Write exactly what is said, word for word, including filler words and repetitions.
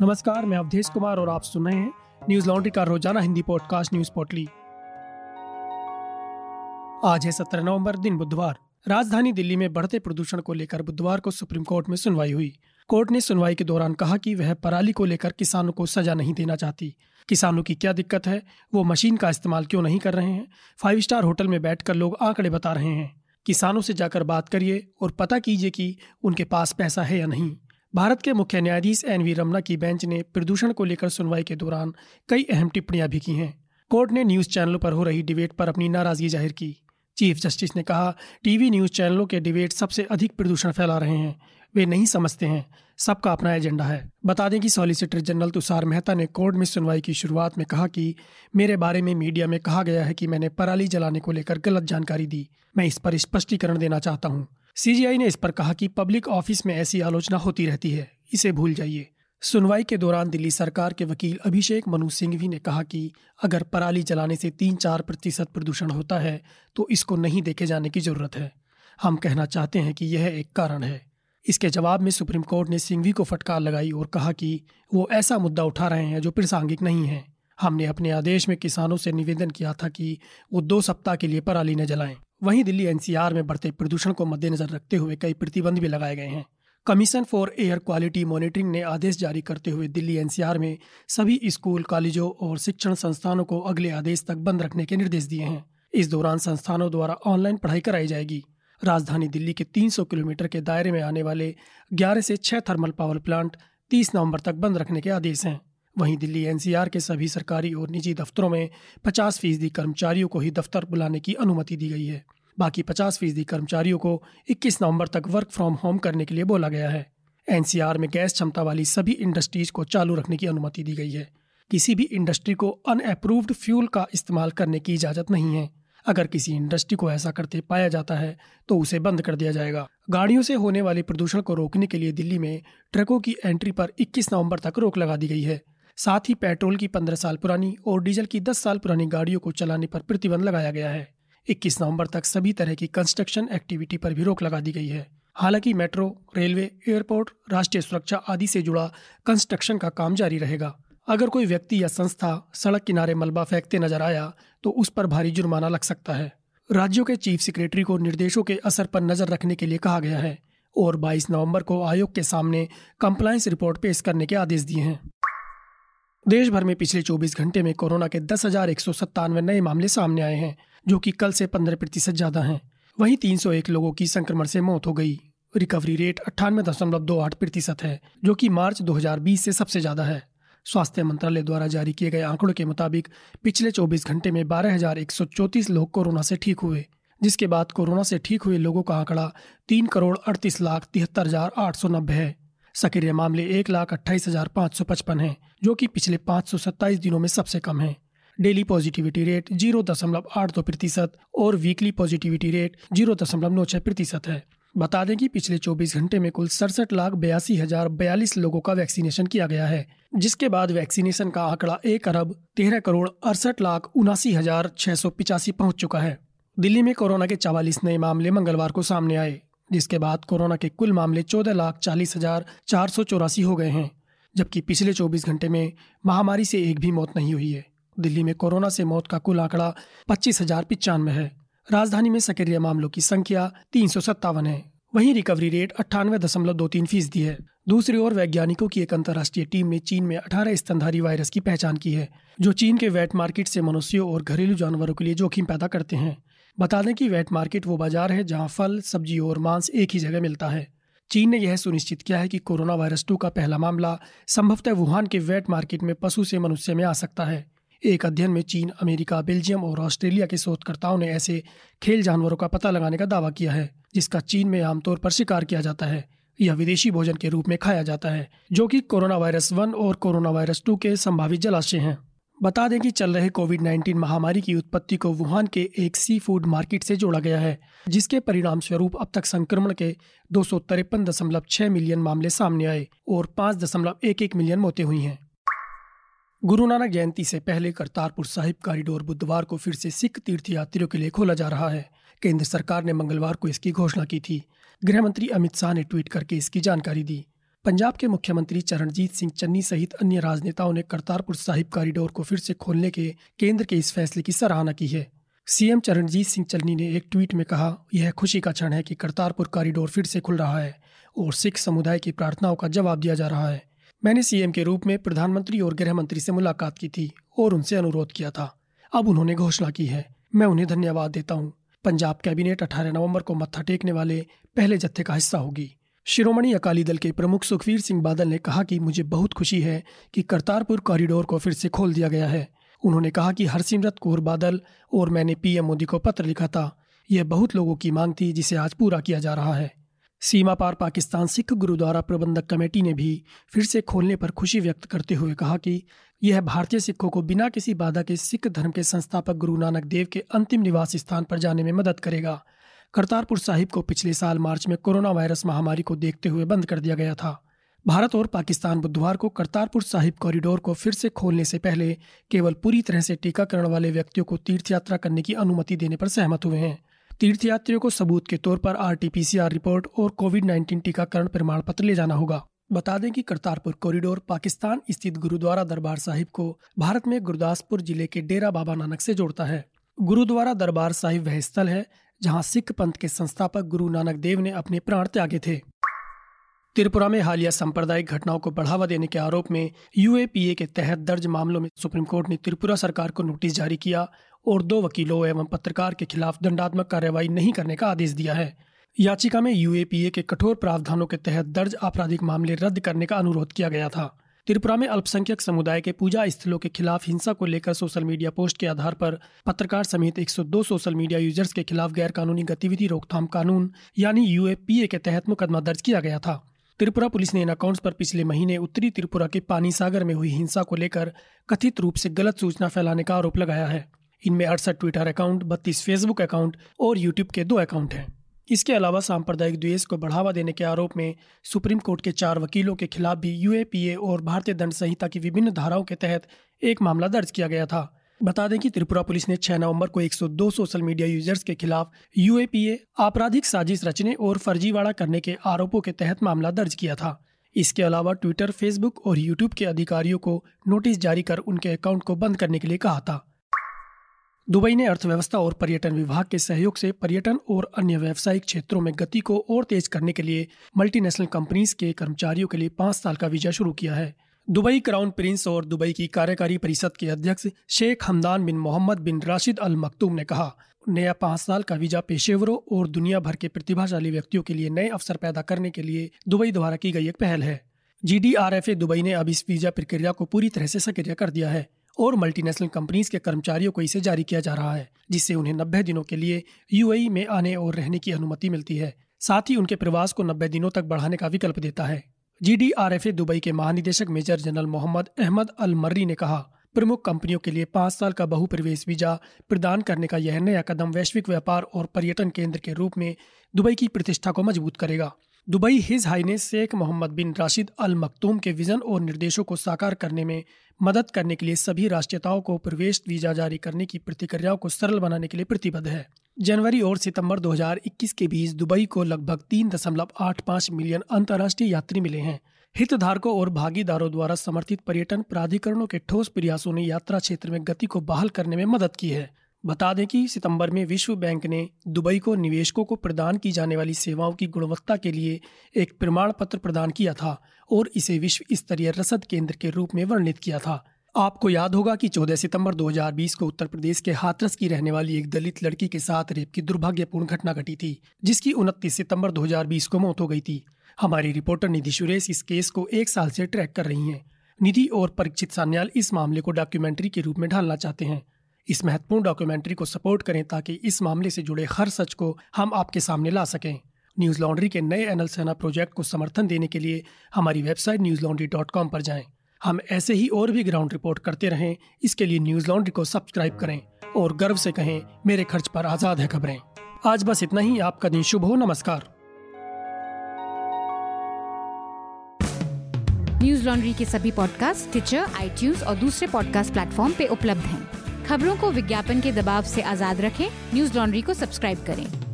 नमस्कार, मैं अवधेश कुमार और आप सुन रहे हैं न्यूज लॉन्ड्री का रोजाना हिंदी पॉडकास्ट न्यूज पोटली। आज है सत्रह नवंबर, दिन बुधवार। राजधानी दिल्ली में बढ़ते प्रदूषण को लेकर बुधवार को सुप्रीम कोर्ट में सुनवाई हुई। कोर्ट ने सुनवाई के दौरान कहा कि वह पराली को लेकर किसानों को सजा नहीं देना चाहती। किसानों की क्या दिक्कत है, वो मशीन का इस्तेमाल क्यों नहीं कर रहे हैं? फाइव स्टार होटल में बैठकर लोग आंकड़े बता रहे हैं। किसानों से जाकर बात करिए और पता कीजिए कि उनके पास पैसा है या नहीं। भारत के मुख्य न्यायाधीश एनवी रमना की बेंच ने प्रदूषण को लेकर सुनवाई के दौरान कई अहम टिप्पणियां भी की हैं। कोर्ट ने न्यूज़ चैनलों पर हो रही डिबेट पर अपनी नाराजगी जाहिर की। चीफ जस्टिस ने कहा, टीवी न्यूज़ चैनलों के डिबेट सबसे अधिक प्रदूषण फैला रहे हैं। वे नहीं समझते हैं, सबका अपना एजेंडा है। बता दें कि सॉलिसिटर जनरल तुषार मेहता ने कोर्ट में सुनवाई की शुरुआत में कहा कि मेरे बारे में मीडिया में कहा गया है कि मैंने पराली जलाने को लेकर गलत जानकारी दी। मैं इस पर स्पष्टीकरण देना चाहता हूँ। सीजीआई ने इस पर कहा कि पब्लिक ऑफिस में ऐसी आलोचना होती रहती है, इसे भूल जाइए। सुनवाई के दौरान दिल्ली सरकार के वकील अभिषेक मनु सिंघवी ने कहा कि अगर पराली जलाने से तीन चार प्रतिशत प्रदूषण होता है तो इसको नहीं देखे जाने की जरूरत है। हम कहना चाहते हैं कि यह एक कारण है। इसके जवाब में सुप्रीम कोर्ट ने सिंघवी को फटकार लगाई और कहा कि वो ऐसा मुद्दा उठा रहे हैं जो प्रासंगिक नहीं है। हमने अपने आदेश में किसानों से निवेदन किया था कि वो दो सप्ताह के लिए पराली न जलाएं। वहीं दिल्ली एनसीआर में बढ़ते प्रदूषण को मद्देनजर रखते हुए कई प्रतिबंध भी लगाए गए हैं। Commission for air quality monitoring ने आदेश जारी करते हुए दिल्ली एनसीआर में सभी स्कूल, कॉलेजों और शिक्षण संस्थानों को अगले आदेश तक बंद रखने के निर्देश दिए हैं। इस दौरान संस्थानों द्वारा ऑनलाइन पढ़ाई कराई जाएगी। राजधानी दिल्ली के तीन सौ किलोमीटर के दायरे में आने वाले ग्यारह से छह थर्मल पावर प्लांट तीस नवंबर तक बंद रखने के आदेश हैं। वहीं दिल्ली एनसीआर के सभी सरकारी और निजी दफ्तरों में पचास फीसदी कर्मचारियों को ही दफ्तर बुलाने की अनुमति दी गई है। बाकी पचास फीसदी कर्मचारियों को इक्कीस नवंबर तक वर्क फ्रॉम होम करने के लिए बोला गया है। एनसीआर में गैस क्षमता वाली सभी इंडस्ट्रीज को चालू रखने की अनुमति दी गई है। किसी भी इंडस्ट्री को अनअप्रूव्ड फ्यूल का इस्तेमाल करने की इजाज़त नहीं है। अगर किसी इंडस्ट्री को ऐसा करते पाया जाता है तो उसे बंद कर दिया जाएगा। गाड़ियों से होने वाले प्रदूषण को रोकने के लिए दिल्ली में ट्रकों की एंट्री पर इक्कीस नवंबर तक रोक लगा दी गई है। साथ ही पेट्रोल की पंद्रह साल पुरानी और डीजल की दस साल पुरानी गाड़ियों को चलाने पर प्रतिबंध लगाया गया है। इक्कीस नवंबर तक सभी तरह की कंस्ट्रक्शन एक्टिविटी पर भी रोक लगा दी गई है। हालांकि मेट्रो, रेलवे, एयरपोर्ट, राष्ट्रीय सुरक्षा आदि से जुड़ा कंस्ट्रक्शन का काम जारी रहेगा। अगर कोई व्यक्ति या संस्था सड़क किनारे मलबा फेंकते नजर आया तो उस पर भारी जुर्माना लग सकता है। राज्यों के चीफ सेक्रेटरी को निर्देशों के असर पर नजर रखने के लिए कहा गया है और बाईस नवंबर को आयोग के सामने कंप्लायंस रिपोर्ट पेश करने के आदेश दिए हैं। देश भर में पिछले चौबीस घंटे में कोरोना के दस हजार एक सौ सत्तानवे नए मामले सामने आए हैं, जो कि कल से पंद्रह प्रतिशत ज्यादा हैं। वहीं तीन सौ एक लोगों की संक्रमण से मौत हो गई। रिकवरी रेट अट्ठानवे दशमलव दो आठ प्रतिशत है, जो कि मार्च दो हज़ार बीस से सबसे ज्यादा है। स्वास्थ्य मंत्रालय द्वारा जारी किए गए आंकड़ों के मुताबिक पिछले चौबीस घंटे में बारह हजार एक सौ चौंतीस लोग कोरोना से ठीक हुए, जिसके बाद कोरोना से ठीक हुए लोगों का आंकड़ा तीन करोड़ अड़तीस लाख तिहत्तर हजार आठ सौ नब्बे है। सक्रिय मामले एक लाख अट्ठाईस हजार पाँच सौ पचपन है, जो कि पिछले पाँच सौ सत्ताईस दिनों में सबसे कम है। डेली पॉजिटिविटी रेट जीरो दशमलव आठ दो प्रतिशत और वीकली पॉजिटिविटी रेट जीरो दशमलव नौ छः प्रतिशत है। बता दें कि पिछले चौबीस घंटे में कुल सड़सठ लाख बयासी हजार बयालीस लोगों का वैक्सीनेशन किया गया है, जिसके बाद वैक्सीनेशन का आंकड़ा एक अरब तेरह करोड़ अड़सठ लाख उनासी हजार छः सौ पिचासी पहुँच चुका है। दिल्ली में कोरोना के चवालीस नए मामले मंगलवार को सामने आए, जिसके बाद कोरोना के कुल मामले चौदह लाख चालीस हजार चार सौ चौरासी हो गए हैं, जबकि पिछले चौबीस घंटे में महामारी से एक भी मौत नहीं हुई है। दिल्ली में कोरोना से मौत का कुल आंकड़ा पच्चीस हजार पिचानवे है। राजधानी में सक्रिय मामलों की संख्या तीन सौ सत्तावन है। वहीं रिकवरी रेट अट्ठानवे दशमलव दो तीन फीसदी है। दूसरी ओर वैज्ञानिकों की एक अंतर्राष्ट्रीय टीम ने चीन में अठारह स्तनधारी वायरस की पहचान की है, जो चीन के वेट मार्केट से मनुष्यों और घरेलू जानवरों के लिए जोखिम पैदा करते हैं। बता दें कि वेट मार्केट वो बाजार है जहाँ फल, सब्जी और मांस एक ही जगह मिलता है। चीन ने यह सुनिश्चित किया है कि कोरोना वायरस टू का पहला मामला संभवतः वुहान के वेट मार्केट में पशु से मनुष्य में आ सकता है। एक अध्ययन में चीन, अमेरिका, बेल्जियम और ऑस्ट्रेलिया के शोधकर्ताओं ने ऐसे खेल जानवरों का पता लगाने का दावा किया है, जिसका चीन में आमतौर पर शिकार किया जाता है। यह विदेशी भोजन के रूप में खाया जाता है, जो कि कोरोना वायरस वन और कोरोना वायरस टू के संभावित जलाशय हैं। बता दें कि चल रहे कोविड उन्नीस महामारी की उत्पत्ति को वुहान के एक सी फूड मार्केट से जोड़ा गया है, जिसके परिणाम स्वरूप अब तक संक्रमण के दो सौ तिरपन दशमलव छह मिलियन मामले सामने आए और पाँच दशमलव एक एक मिलियन मौतें हुई हैं। गुरु नानक जयंती से पहले करतारपुर साहिब कॉरिडोर बुधवार को फिर से सिख तीर्थयात्रियों के लिए खोला जा रहा है। केंद्र सरकार ने मंगलवार को इसकी घोषणा की थी। गृह मंत्री अमित शाह ने ट्वीट करके इसकी जानकारी दी। पंजाब के मुख्यमंत्री चरणजीत सिंह चन्नी सहित अन्य राजनेताओं ने करतारपुर साहिब कॉरिडोर को फिर से खोलने के केंद्र के इस फैसले की सराहना की है। सीएम चरणजीत सिंह चन्नी ने एक ट्वीट में कहा, यह खुशी का क्षण है कि करतारपुर कॉरिडोर फिर से खुल रहा है और सिख समुदाय की प्रार्थनाओं का जवाब दिया जा रहा है। मैंने सीएम के रूप में प्रधानमंत्री और गृह मंत्री से मुलाकात की थी और उनसे अनुरोध किया था। अब उन्होंने घोषणा की है, मैं उन्हें धन्यवाद देता हूँ। पंजाब कैबिनेट अठारह नवंबर को मत्था टेकने वाले पहले जत्थे का हिस्सा होगी। शिरोमणि अकाली दल के प्रमुख सुखबीर सिंह बादल ने कहा कि मुझे बहुत खुशी है कि करतारपुर कॉरिडोर को फिर से खोल दिया गया है। उन्होंने कहा कि हरसिमरत कौर बादल और मैंने पीएम मोदी को पत्र लिखा था। यह बहुत लोगों की मांग थी जिसे आज पूरा किया जा रहा है। सीमा पार पाकिस्तान सिख गुरुद्वारा प्रबंधक कमेटी ने भी फिर से खोलने पर खुशी व्यक्त करते हुए कहा कि यह भारतीय सिखों को बिना किसी बाधा के सिख धर्म के संस्थापक गुरु नानक देव के अंतिम निवास स्थान पर जाने में मदद करेगा। करतारपुर साहिब को पिछले साल मार्च में कोरोना वायरस महामारी को देखते हुए बंद कर दिया गया था। भारत और पाकिस्तान बुधवार को करतारपुर साहिब कॉरिडोर को फिर से खोलने से पहले केवल पूरी तरह से टीकाकरण वाले व्यक्तियों को तीर्थ यात्रा करने की अनुमति देने पर सहमत हुए हैं। तीर्थयात्रियों को सबूत के तौर पर R T P C R report और कोविड उन्नीस टीकाकरण प्रमाण पत्र ले जाना होगा। बता दें कि करतारपुर कॉरिडोर पाकिस्तान स्थित गुरुद्वारा दरबार साहिब को भारत में गुरदासपुर जिले के डेरा बाबा नानक से जोड़ता है। गुरुद्वारा दरबार साहिब वह स्थल है जहां सिख पंथ के संस्थापक गुरु नानक देव ने अपने प्राण त्यागे थे। त्रिपुरा में हालिया सांप्रदायिक घटनाओं को बढ़ावा देने के आरोप में यू ए पी ए के तहत दर्ज मामलों में सुप्रीम कोर्ट ने त्रिपुरा सरकार को नोटिस जारी किया और दो वकीलों एवं पत्रकार के खिलाफ दंडात्मक कार्रवाई नहीं करने का आदेश दिया है। याचिका में यू ए पी ए के कठोर प्रावधानों के तहत दर्ज आपराधिक मामले रद्द करने का अनुरोध किया गया था। त्रिपुरा में अल्पसंख्यक समुदाय के पूजा स्थलों के खिलाफ हिंसा को लेकर सोशल मीडिया पोस्ट के आधार पर पत्रकार समेत एक सौ दो सोशल मीडिया यूजर्स के खिलाफ गैरकानूनी गतिविधि रोकथाम कानून यानी यू ए पी ए के तहत मुकदमा दर्ज किया गया था। त्रिपुरा पुलिस ने इन अकाउंट्स पर पिछले महीने उत्तरी त्रिपुरा के पानी सागर में हुई हिंसा को लेकर कथित रूप से गलत सूचना फैलाने का आरोप लगाया है। इनमें अड़सठ ट्विटर अकाउंट, बत्तीस फेसबुक अकाउंट और यूट्यूब के दो अकाउंट हैं। इसके अलावा सांप्रदायिक द्वेष को बढ़ावा देने के आरोप में सुप्रीम कोर्ट के चार वकीलों के खिलाफ भी यू ए पी ए और भारतीय दंड संहिता की विभिन्न धाराओं के तहत एक मामला दर्ज किया गया था। बता दें कि त्रिपुरा पुलिस ने छह नवंबर को एक सौ दो सोशल मीडिया यूजर्स के खिलाफ यू ए पी ए, आपराधिक साजिश रचने और फर्जीवाड़ा करने के आरोपों के तहत मामला दर्ज किया था। इसके अलावा ट्विटर, फेसबुक और यूट्यूब के अधिकारियों को नोटिस जारी कर उनके अकाउंट को बंद करने के लिए कहा था। दुबई ने अर्थव्यवस्था और पर्यटन विभाग के सहयोग से पर्यटन और अन्य व्यावसायिक क्षेत्रों में गति को और तेज करने के लिए मल्टीनेशनल कंपनीज के कर्मचारियों के लिए पाँच साल का वीजा शुरू किया है। दुबई क्राउन प्रिंस और दुबई की कार्यकारी परिषद के अध्यक्ष शेख हमदान बिन मोहम्मद बिन राशिद अल मकतूम ने कहा, नया पाँच साल का वीजा पेशेवरों और दुनिया भर के प्रतिभाशाली व्यक्तियों के लिए नए अवसर पैदा करने के लिए दुबई द्वारा की गई एक पहल है। G D R F A Dubai ने अब इस वीजा प्रक्रिया को पूरी तरह से सक्रिय कर दिया है और मल्टीनेशनल कंपनीज के कर्मचारियों को इसे जारी किया जा रहा है, जिससे उन्हें नब्बे दिनों के लिए यूएई में आने और रहने की अनुमति मिलती है। साथ ही उनके प्रवास को नब्बे दिनों तक बढ़ाने का विकल्प देता है। G D R F A Dubai के महानिदेशक major general Mohammed Ahmed Al Marri ने कहा, प्रमुख कंपनियों के लिए पाँच साल का बहुप्रवेश वीजा प्रदान करने का यह नया कदम वैश्विक व्यापार और पर्यटन केंद्र के रूप में दुबई की प्रतिष्ठा को मजबूत करेगा। Dubai His Highness Sheikh Mohammed bin Rashid Al Maktoum के विजन और निर्देशों को साकार करने में मदद करने के लिए सभी राष्ट्रीयताओं को प्रवेश वीजा जारी करने की प्रतिक्रियाओं को सरल बनाने के लिए प्रतिबद्ध है। जनवरी और सितंबर दो हज़ार इक्कीस के बीच दुबई को लगभग तीन दशमलव आठ पाँच मिलियन अंतर्राष्ट्रीय यात्री मिले हैं। हितधारकों और भागीदारों द्वारा समर्थित पर्यटन प्राधिकरणों के ठोस प्रयासों ने यात्रा क्षेत्र में गति को बहाल करने में मदद की है। बता दें कि सितंबर में विश्व बैंक ने दुबई को निवेशकों को प्रदान की जाने वाली सेवाओं की गुणवत्ता के लिए एक प्रमाण पत्र प्रदान किया था और इसे विश्व स्तरीय रसद केंद्र के रूप में वर्णित किया था। आपको याद होगा कि चौदह सितंबर दो हज़ार बीस को उत्तर प्रदेश के हाथरस की रहने वाली एक दलित लड़की के साथ रेप की दुर्भाग्यपूर्ण घटना घटी थी, जिसकी उनतीस सितंबर दो हज़ार बीस को मौत हो गई थी। हमारी रिपोर्टर निधि सुरेश इस केस को एक साल से ट्रैक कर रही हैं। निधि और परीक्षित सान्याल इस मामले को डॉक्यूमेंट्री के रूप में ढालना चाहते हैं। इस महत्वपूर्ण डॉक्यूमेंट्री को सपोर्ट करें ताकि इस मामले से जुड़े हर सच को हम आपके सामने ला सकें। न्यूज लॉन्ड्री के नए एनल सेना प्रोजेक्ट को समर्थन देने के लिए हमारी website Newslaundry dot com पर जाएं। हम ऐसे ही और भी ग्राउंड रिपोर्ट करते रहें। इसके लिए न्यूज लॉन्ड्री को सब्सक्राइब करें और गर्व से कहें, मेरे खर्च पर आजाद है खबरें। आज बस इतना ही। आपका दिन शुभ हो। नमस्कार। न्यूज लॉन्ड्री के सभी पॉडकास्ट टिचर, आईट्यूज और दूसरे पॉडकास्ट प्लेटफॉर्म पे उपलब्ध हैं। खबरों को विज्ञापन के दबाव से आजाद रखें। न्यूज लॉन्ड्री को सब्सक्राइब करें।